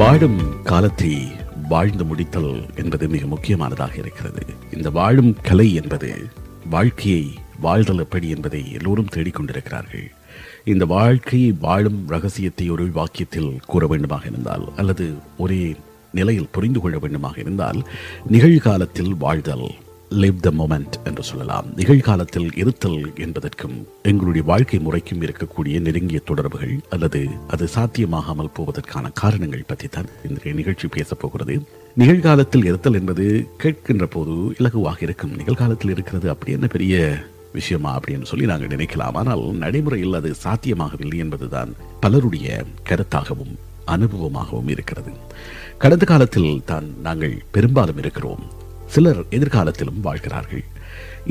வாழும் காலத்தை வாழ்ந்து முடித்தல் என்பது மிக முக்கியமானதாக இருக்கிறது. இந்த வாழும் கலை என்பது வாழ்க்கையை வாழ்தல் எப்படி என்பதை எல்லோரும் தேடிக்கொண்டிருக்கிறார்கள். இந்த வாழ்க்கையை வாழும் ரகசியத்தை ஒரு வாக்கியத்தில் கூற வேண்டுமாக இருந்தால் அல்லது ஒரே நிலையில் புரிந்து கொள்ள வேண்டுமாக இருந்தால் நிகழ்காலத்தில் வாழ்தல், லிவ் த மொமெண்ட் என்று சொல்லலாம். நிகழ்காலத்தில் இருத்தல் என்பதற்கும் எங்களுடைய வாழ்க்கை முறைக்கும் இருக்கக்கூடிய நெருங்கிய தொடர்புகள் அல்லது அது சாத்தியமாகாமல் போவதற்கான காரணங்கள் பற்றி தான் இந்த நிகழ்ச்சி பேசப்போகிறது. நிகழ்காலத்தில் இருத்தல் என்பது கேட்கின்ற போது இலகுவாக இருக்கும். நிகழ்காலத்தில் இருக்கிறது அப்படி என்ன பெரிய விஷயமா அப்படின்னு சொல்லி நாங்கள் நினைக்கலாம். ஆனால் நடைமுறையில் அது சாத்தியமாகவில்லை என்பதுதான் பலருடைய கருத்தாகவும் அனுபவமாகவும் இருக்கிறது. கடந்த காலத்தில் தான் நாங்கள் பெரும்பாலும் இருக்கிறோம். சிலர் எதிர்காலத்திலும் வாழ்கிறார்கள்.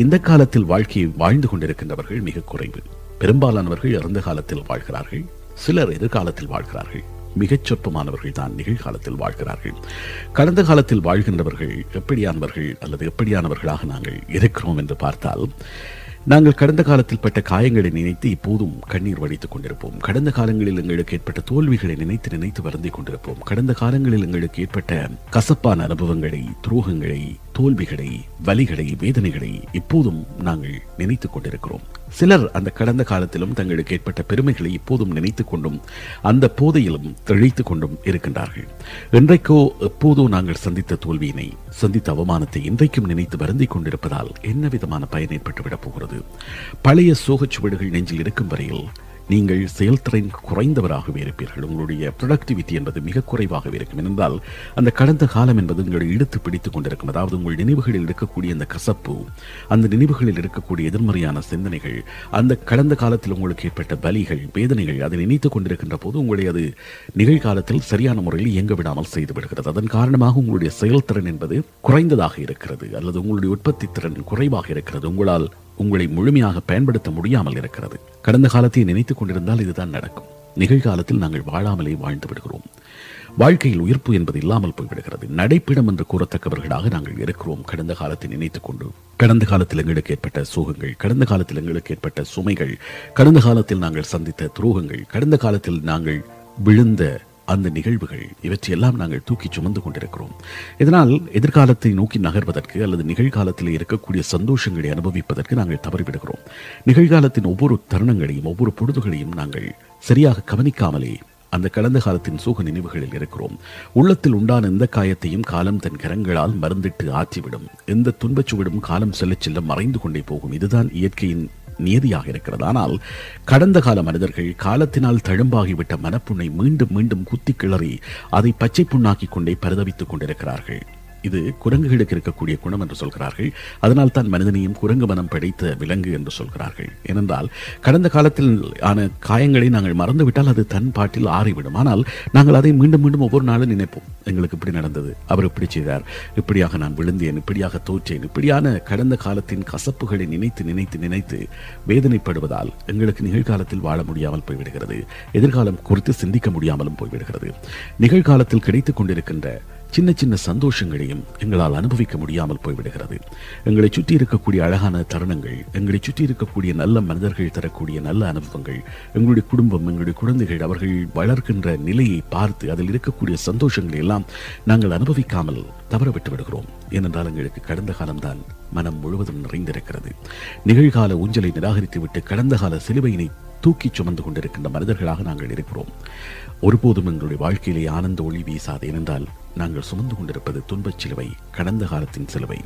இந்த காலத்தில் வாழ்க்கையை வாழ்ந்து கொண்டிருக்கின்றவர்கள் மிக குறைவு. பெரும்பாலானவர்கள் இறந்த காலத்தில் வாழ்கிறார்கள். சிலர் எதிர்காலத்தில் வாழ்கிறார்கள். மிகச் சொற்பமானவர்கள் தான் நிகழ்காலத்தில் வாழ்கிறார்கள். கடந்த காலத்தில் வாழ்கின்றவர்கள் எப்படியானவர்கள் அல்லது எப்படியானவர்களாக நாங்கள் இருக்கிறோம் என்று பார்த்தால், நாங்கள் கடந்த காலத்தில் பட்ட காயங்களை நினைத்து இப்போதும் கண்ணீர் வடித்துக் கொண்டிருப்போம். கடந்த காலங்களில் எங்களுக்கு ஏற்பட்ட தோல்விகளை நினைத்து வருந்திக் கொண்டிருப்போம். கடந்த காலங்களில் எங்களுக்கு ஏற்பட்ட கசப்பான அனுபவங்களை, துரோகங்களை, தோல்விகளை, வலிகளை, வேதனைகளை இப்போதும் நாங்கள் நினைத்துக் கொண்டிருக்கிறோம். சிலர் அந்த கடந்த காலத்திலும் தங்களுக்கு ஏற்பட்ட பெருமைகளை இப்போதும் நினைத்துக் கொண்டும் அந்த போதையிலும் திளைத்துக் கொண்டும் இருக்கின்றார்கள். இன்றைக்கோ எப்போதோ நாங்கள் சந்தித்த தோல்வியினை, சந்தித்த அவமானத்தை இன்றைக்கும் நினைத்து வருந்திக் கொண்டிருப்பதால் என்ன விதமான பயன் ஏற்பட்டுவிடப் போகிறது? பழைய சோகச்சுவடுகள் நெஞ்சில் இருக்கும் வரையில் நீங்கள் செயல்திறன் குறைந்தவராகவே இருப்பீர்கள். உங்களுடைய ப்ரொடக்டிவிட்டி என்பது மிக குறைவாகவே இருக்கும். என்றால் அந்த கடந்த காலம் என்பது உங்களை இழுத்து பிடித்து கொண்டிருக்கும். அதாவது உங்கள் நினைவுகளில் இருக்கக்கூடிய அந்த கசப்பு, அந்த நினைவுகளில் இருக்கக்கூடிய எதிர்மறையான சிந்தனைகள், அந்த கடந்த காலத்தில் உங்களுக்கு ஏற்பட்ட வலிகள், வேதனைகள், அதை நினைத்து கொண்டிருக்கின்ற போது உங்களை அது நிகழ்காலத்தில் சரியான முறையில் இயங்க விடாமல் செய்துவிடுகிறது. அதன் காரணமாக உங்களுடைய செயல்திறன் என்பது குறைந்ததாக இருக்கிறது அல்லது உங்களுடைய உற்பத்தி திறன் குறைவாக இருக்கிறது. உங்களால் உங்களை முழுமையாக பயன்படுத்த முடியாமல் இருக்கிறது. கடந்த காலத்தை நினைத்துக் கொண்டிருந்தால் இதுதான் நடக்கும். நிகழ்காலத்தில் நாங்கள் வாழாமலே வாழ்ந்து விடுகிறோம். வாழ்க்கையில் உயிர்ப்பு என்பது இல்லாமல் போய்விடுகிறது. நடைப்பிடம் என்று கூறத்தக்கவர்களாக நாங்கள் இருக்கிறோம். கடந்த காலத்தை நினைத்துக் கொண்டு கடந்த காலத்தில் எங்களுக்கு ஏற்பட்ட சோகங்கள், கடந்த காலத்தில் எங்களுக்கு ஏற்பட்ட சுமைகள், கடந்த காலத்தில் நாங்கள் சந்தித்த துரோகங்கள், கடந்த காலத்தில் நாங்கள் விழுந்த அந்த நிகழ்வுகள், இவற்றையெல்லாம் நாங்கள் தூக்கி சுமந்து கொண்டிருக்கிறோம். இதனால் எதிர்காலத்தை நோக்கி நகர்வதற்கு அல்லது நிகழ்காலத்தில் இருக்கக்கூடிய சந்தோஷங்களை அனுபவிப்பதற்கு நாங்கள் தவறிவிடுகிறோம். நிகழ்காலத்தின் ஒவ்வொரு தருணங்களையும், ஒவ்வொரு பொழுதுகளையும் நாங்கள் சரியாக கவனிக்காமலே அந்த கடந்த காலத்தின் சோக நினைவுகளில் இருக்கிறோம். உள்ளத்தில் உண்டான எந்த காயத்தையும் காலம் தன் கரங்களால் மறந்திட்டு ஆற்றிவிடும். எந்த துன்பச்சுவிடும் காலம் செல்ல செல்ல மறைந்து கொண்டே போகும். இதுதான் இயற்கையின் நியதியாக இருக்கிறது. ஆனால் கடந்த கால மனிதர்கள் காலத்தினால் தழும்பாகிவிட்ட மனப்புண்ணை மீண்டும் மீண்டும் குத்தி கிளறி அதை பச்சை புண்ணாக்கி கொண்டே பரிதவித்துக் கொண்டிருக்கிறார்கள். இது குரங்குகளுக்கு இருக்கக்கூடிய குணம் என்று சொல்கிறார்கள். அதனால் தான் மனிதனையும் குரங்கு மனம் படைத்த விலங்கு என்று சொல்கிறார்கள். ஏனென்றால் கடந்த காலத்தில் ஆன காயங்களை நாங்கள் மறந்துவிட்டால் அது தன் பாட்டில் ஆறிவிடும். ஆனால் நாங்கள் அதை மீண்டும் மீண்டும் ஒவ்வொரு நாளும் நினைப்போம். எங்களுக்கு இப்படி நடந்தது, அவர் இப்படி செய்தார், இப்படியாக நான் விழுந்தேன், இப்படியாக தோற்றேன், இப்படியான கடந்த காலத்தின் கசப்புகளை நினைத்து நினைத்து நினைத்து வேதனைப்படுவதால் எங்களுக்கு நிகழ்காலத்தில் வாழ முடியாமல் போய்விடுகிறது. எதிர்காலம் குறித்து சிந்திக்க முடியாமலும் போய்விடுகிறது. நிகழ்காலத்தில் கிடைத்துக் கொண்டிருக்கின்ற சின்ன சின்ன சந்தோஷங்களையும் எங்களால் அனுபவிக்க முடியாமல் போய்விடுகிறது. எங்களை சுற்றி இருக்கக்கூடிய அழகான தருணங்கள், எங்களை சுற்றி இருக்கக்கூடிய நல்ல மனிதர்கள் தரக்கூடிய நல்ல அனுபவங்கள், எங்களுடைய குடும்பம், எங்களுடைய குழந்தைகள், அவர்கள் வளர்க்கின்ற நிலையை பார்த்து அதில் இருக்கக்கூடிய சந்தோஷங்களை எல்லாம் நாங்கள் அனுபவிக்காமல் தவறவிட்டு விடுகிறோம். ஏனென்றால் எங்களுக்கு கடந்த காலம்தான் மனம் முழுவதும் நிறைந்திருக்கிறது. நிகழ்கால ஊஞ்சலை நிராகரித்துவிட்டு கடந்த கால சிலுவையினை தூக்கி சுமந்து கொண்டிருக்கின்ற மனிதர்களாக நாங்கள் இருக்கிறோம். ஒருபோதும் எங்களுடைய வாழ்க்கையிலே ஆனந்த ஒளி வீசாது. ஏனென்றால் நாங்கள் சுமந்து கொண்டிருப்பது துன்பச் சிலுவை, கடந்த காலத்தின் சிலுவை.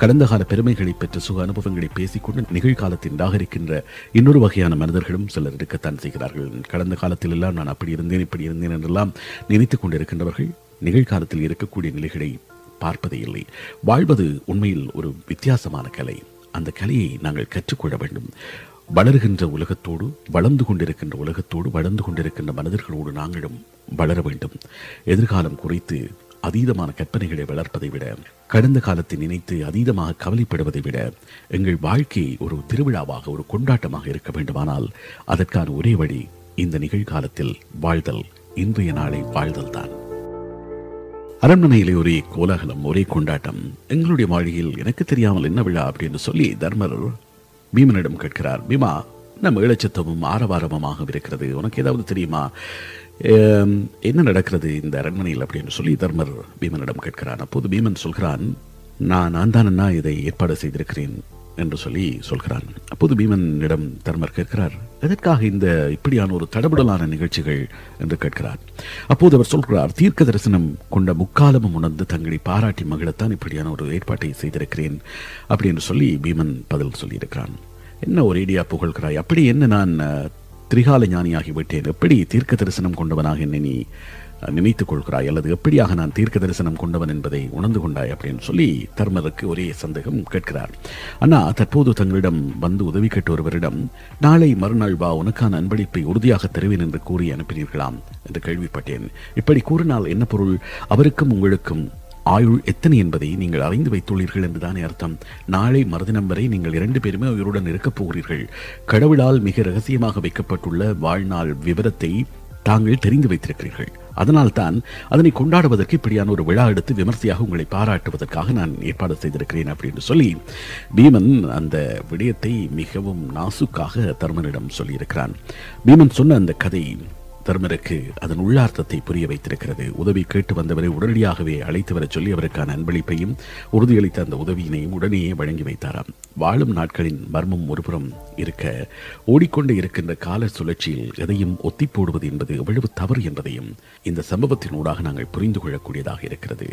கடந்த கால பெருமைகளை பெற்ற சுக அனுபவங்களை பேசிக்கொண்டு நிகழ்காலத்தை நிராகரிக்கின்ற இன்னொரு வகையான மனிதர்களும் சிலர் இருக்கத்தான் செய்கிறார்கள். கடந்த காலத்தில் எல்லாம் நான் அப்படி இருந்தேன், இப்படி இருந்தேன் என்றெல்லாம் நினைத்து கொண்டிருக்கின்றவர்கள் நிகழ்காலத்தில் இருக்கக்கூடிய நிலைகளை பார்ப்பதே இல்லை. வாழ்வது உண்மையில் ஒரு வித்தியாசமான கலை. அந்த கலையை நாங்கள் கற்றுக்கொள்ள வேண்டும். வளர்கின்ற உலகத்தோடு, வளர்ந்து கொண்டிருக்கின்ற உலகத்தோடு, வளர்ந்து கொண்டிருக்கின்ற மனிதர்களோடு நாங்களும் வளர வேண்டும். எதிர்காலம் குறித்து அதீதமான கற்பனைகளை வளர்ப்பதை விட, கடந்த காலத்தை நினைத்து அதீதமாக கவலைப்படுவதை விட, எங்கள் வாழ்க்கை ஒரு திருவிழாவாக, ஒரு கொண்டாட்டமாக இருக்க வேண்டுமானால் அதற்கான ஒரே வழி இந்த நிகழ்காலத்தில் வாழ்தல், இன்றைய நாளை வாழ்தல் தான். அரண்மனையிலே ஒரே கோலாகலம், ஒரே கொண்டாட்டம். எங்களுடைய மாளிகையில் எனக்கு தெரியாமல் என்ன விழா அப்படின்னு சொல்லி தர்மர் பீமனிடம் கேட்கிறார். பீமா, நம்ம இளச்சத்தமும் ஆரவாரமுமாக இருக்கிறது, உனக்கு ஏதாவது தெரியுமா? என்ன நடக்கிறது இந்த அரண்மனையில் அப்படின்னு சொல்லி தர்மர் பீமனிடம் கேட்கிறான். அப்போது பீமன் சொல்கிறான், நான் தானண்ணா இதை ஏற்பாடு செய்திருக்கிறேன் என்று சொல்லி சொல்கிறான். அப்போது பீமனிடம் தர்மர் கேட்கிறார், எதற்காக இந்த இப்படியான ஒரு தடபுடலான நிகழ்ச்சிகள் என்று கேட்கிறார். அப்போது அவர் சொல்கிறார், தீர்க்க தரிசனம் கொண்ட முக்காலமும் உணர்ந்து தங்களை பாராட்டி மகிழத்தான் இப்படியான ஒரு ஏற்பாட்டை செய்திருக்கிறேன் அப்படின்னு சொல்லி பீமன் பதில் சொல்லியிருக்கிறான். என்ன ஒரு ஐடியா புகழ்கிறாய், அப்படி என்ன நான் திரிகால ஞானியாகி விட்டேன், எப்படி தீர்க்க தரிசனம் கொண்டவனாக என்னை நீ நினைத்துக் கொள்கிறாய், அல்லது எப்படியாக நான் தீர்க்க தரிசனம் கொண்டவன் என்பதை உணர்ந்து கொண்டாய் அப்படின்னு சொல்லி தர்மருக்கு ஒரே சந்தேகம் கேட்கிறார். அண்ணா, தற்போது தங்களிடம் வந்து உதவி கேட்ட ஒருவரிடம் நாளை மறுநாள் வா, உனக்கான அன்பளிப்பை உறுதியாக தருவேன் என்று கூறி அனுப்பினீர்களாம் என்று கேள்விப்பட்டேன். இப்படி கூறினால் என்ன பொருள்? அவருக்கும் உங்களுக்கும் ஆயுள் எத்தனை என்பதை நீங்கள் அறிந்து வைத்துள்ளீர்கள் என்றுதானே அர்த்தம். நாளை மறுதினம் வரை நீங்கள் இரண்டு பேருமே அவருடன் இருக்கப் போகிறீர்கள். கடவுளால் மிக ரகசியமாக வைக்கப்பட்டுள்ள வாழ்நாள் விவரத்தை தாங்கள் தெரிந்து வைத்திருக்கிறீர்கள். அதனால் தான் அதனை கொண்டாடுவதற்கு இப்படியான ஒரு விழா எடுத்து விமர்சையாக உங்களை பாராட்டுவதற்காக நான் ஏற்பாடு செய்திருக்கிறேன் அப்படின்னு சொல்லி பீமன் அந்த விடயத்தை மிகவும் நாசுக்காக தர்மனிடம் சொல்லியிருக்கிறான். பீமன் சொன்ன அந்த கதை தர்மருக்கு அதன் உள்ளார்த்தத்தை புரிய வைத்திருக்கிறது. உதவி கேட்டு வந்தவரை உடனடியாகவே அழைத்து வர சொல்லி அவருக்கான அன்பளிப்பையும் உறுதியளித்த அந்த உதவியினையும் உடனேயே வழங்கி வைத்தாராம். வாழும் நாட்களின் மர்மம் ஒருபுறம் இருக்க, ஓடிக்கொண்டு இருக்கின்ற கால சுழற்சியில் எதையும் ஒத்தி போடுவது என்பது எவ்வளவு தவறு என்பதையும் இந்த சம்பவத்தினூடாக நாங்கள் புரிந்து கொள்ளக்கூடியதாக இருக்கிறது.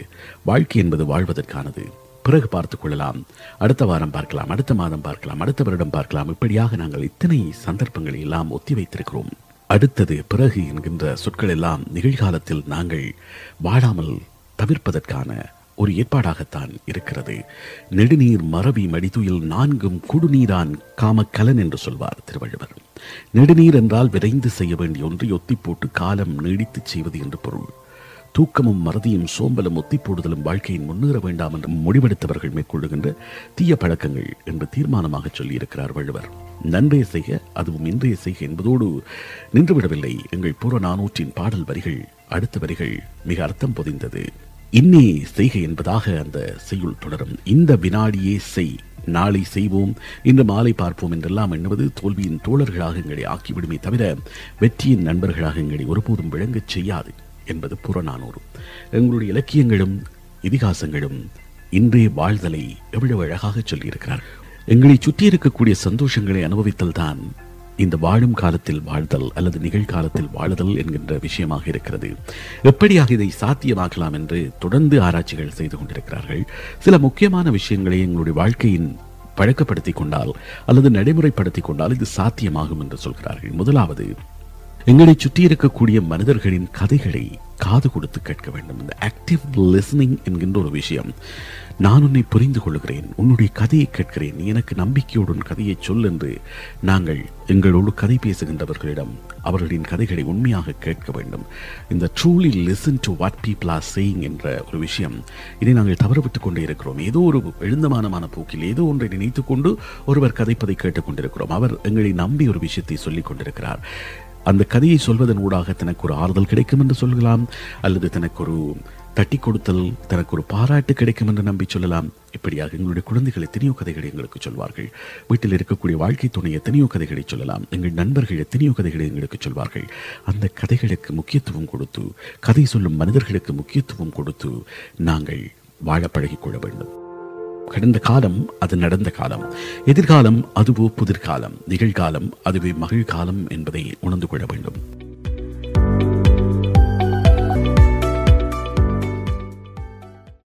வாழ்க்கை என்பது வாழ்வதற்கானது. பிறகு பார்த்துக் கொள்ளலாம், அடுத்த வாரம் பார்க்கலாம், அடுத்த மாதம் பார்க்கலாம், அடுத்த வருடம் பார்க்கலாம். இப்படியாக நாங்கள் இத்தனை சந்தர்ப்பங்களை எல்லாம் ஒத்தி வைத்திருக்கிறோம். அடுத்தது பிறகு என்கின்ற சொற்கள் எல்லாம் நிகழ்காலத்தில் நாங்கள் வாழாமல் தவிர்ப்பதற்கான ஒரு ஏற்பாடாகத்தான் இருக்கிறது. நெடுநீர் மரபி மடிதுயில் நான்கும் குடுநீரான் காமக்கலன் என்று சொல்வார் திருவள்ளுவர். நெடுநீர் என்றால் விரைந்து செய்ய வேண்டிய ஒன்றை ஒத்தி போட்டு காலம் நீடித்து செய்வது என்று பொருள். தூக்கமும் மறதியும் சோம்பலும் ஒத்திப்போடுதலும் வாழ்க்கையின் முன்னேற வேண்டாம் என்று முடிவெடுத்தவர்கள் மேற்கொள்ளுகின்ற தீய பழக்கங்கள் என்று தீர்மானமாக சொல்லியிருக்கிறார் வள்ளுவர். நன்றைய செய்க, அதுவும் இன்றைய செய்க என்பதோடு நின்றுவிடவில்லை. எங்கள் புற நானூற்றின் பாடல் வரிகள், அடுத்த வரிகள் மிக அர்த்தம் பொதிந்தது. இன்னே செய்க என்பதாக அந்த செய்யுள் தொடரும். இந்த வினாடியே செய், நாளை செய்வோம், இன்று மாலை பார்ப்போம் என்றெல்லாம் எண்ணுவது தோல்வியின் தோழர்களாக எங்களை ஆக்கிவிடுமே தவிர வெற்றியின் நண்பர்களாக எங்களை ஒருபோதும் விளங்கச் செய்யாது என்பது புறநானூறு. எங்களுடைய இலக்கியங்களும் இதிகாசங்களும் இன்றைய வாழ்தலை எவ்வளவு அழகாக சொல்லியிருக்கிறார். எங்களை சுற்றி இருக்கக்கூடிய சந்தோஷங்களை அனுபவித்தல் தான் இந்த வாழும் காலத்தில் வாழ்தல் அல்லது நிகழ்காலத்தில் வாழுதல் என்கின்ற விஷயமாக இருக்கிறது. எப்படியாக இதை சாத்தியமாக்கலாம் என்று தொடர்ந்து ஆராய்ச்சிகள் செய்து கொண்டிருக்கிறார்கள். சில முக்கியமான விஷயங்களை எங்களுடைய வாழ்க்கையின் பழக்கப்படுத்தி கொண்டால் அல்லது நடைமுறைப்படுத்தி கொண்டால் இது சாத்தியமாகும் என்று சொல்கிறார்கள். முதலாவது, எங்களை சுற்றி இருக்கக்கூடிய மனிதர்களின் கதைகளை காது கொடுத்து கேட்க வேண்டும். இந்த ஆக்டிவ் லிசனிங் என்கின்ற ஒரு விஷயம். நான் உன்னை புரிந்து கொள்கிறேன், உன்னுடைய கதையை கேட்கிறேன், நீ எனக்கு நம்பிக்கையுடன் கதையை சொல் என்று நாங்கள் எங்களோடு கதை பேசுகின்றவர்களிடம் அவர்களின் கதைகளை உண்மையாக கேட்க வேண்டும். இந்த truly listen to what people are saying என்ற ஒரு விஷயம், இதை நாங்கள் தவறவிட்டுக் கொண்டே இருக்கிறோம். ஏதோ ஒரு எழுந்தமானமான போக்கில் ஏதோ ஒன்றை நினைத்துக்கொண்டு ஒருவர் கதைப்பதை கேட்டுக்கொண்டிருக்கிறோம். அவர் எங்களை நம்பி ஒரு விஷயத்தை சொல்லிக் கொண்டிருக்கிறார். அந்த கதையை சொல்வதன் ஊடாக தனக்கு ஒரு ஆறுதல் கிடைக்கும் என்று சொல்லலாம், அல்லது தனக்கு ஒரு தட்டி கொடுத்தல், தனக்கு ஒரு பாராட்டு கிடைக்கும் என்று நம்பி சொல்லலாம். இப்படியாக எங்களுடைய குழந்தைகள் எத்தனையோ கதைகளை எங்களுக்கு சொல்வார்கள். வீட்டில் இருக்கக்கூடிய வாழ்க்கை துணை எத்தனையோ கதைகளை சொல்லலாம். எங்கள் நண்பர்கள் எத்தனையோ கதைகளை எங்களுக்கு சொல்வார்கள். அந்த கதைகளுக்கு முக்கியத்துவம் கொடுத்து, கதை சொல்லும் மனிதர்களுக்கு முக்கியத்துவம் கொடுத்து நாங்கள் வாழ பழகிக்கொள்ள வேண்டும். கடந்த காலம் அது நடந்த காலம், எதிர்காலம் அதுவோ புதிர்காலம், நிகழ்காலம் அதுவே மகிழ்காலம் என்பதை உணர்ந்து கொள்ள வேண்டும்.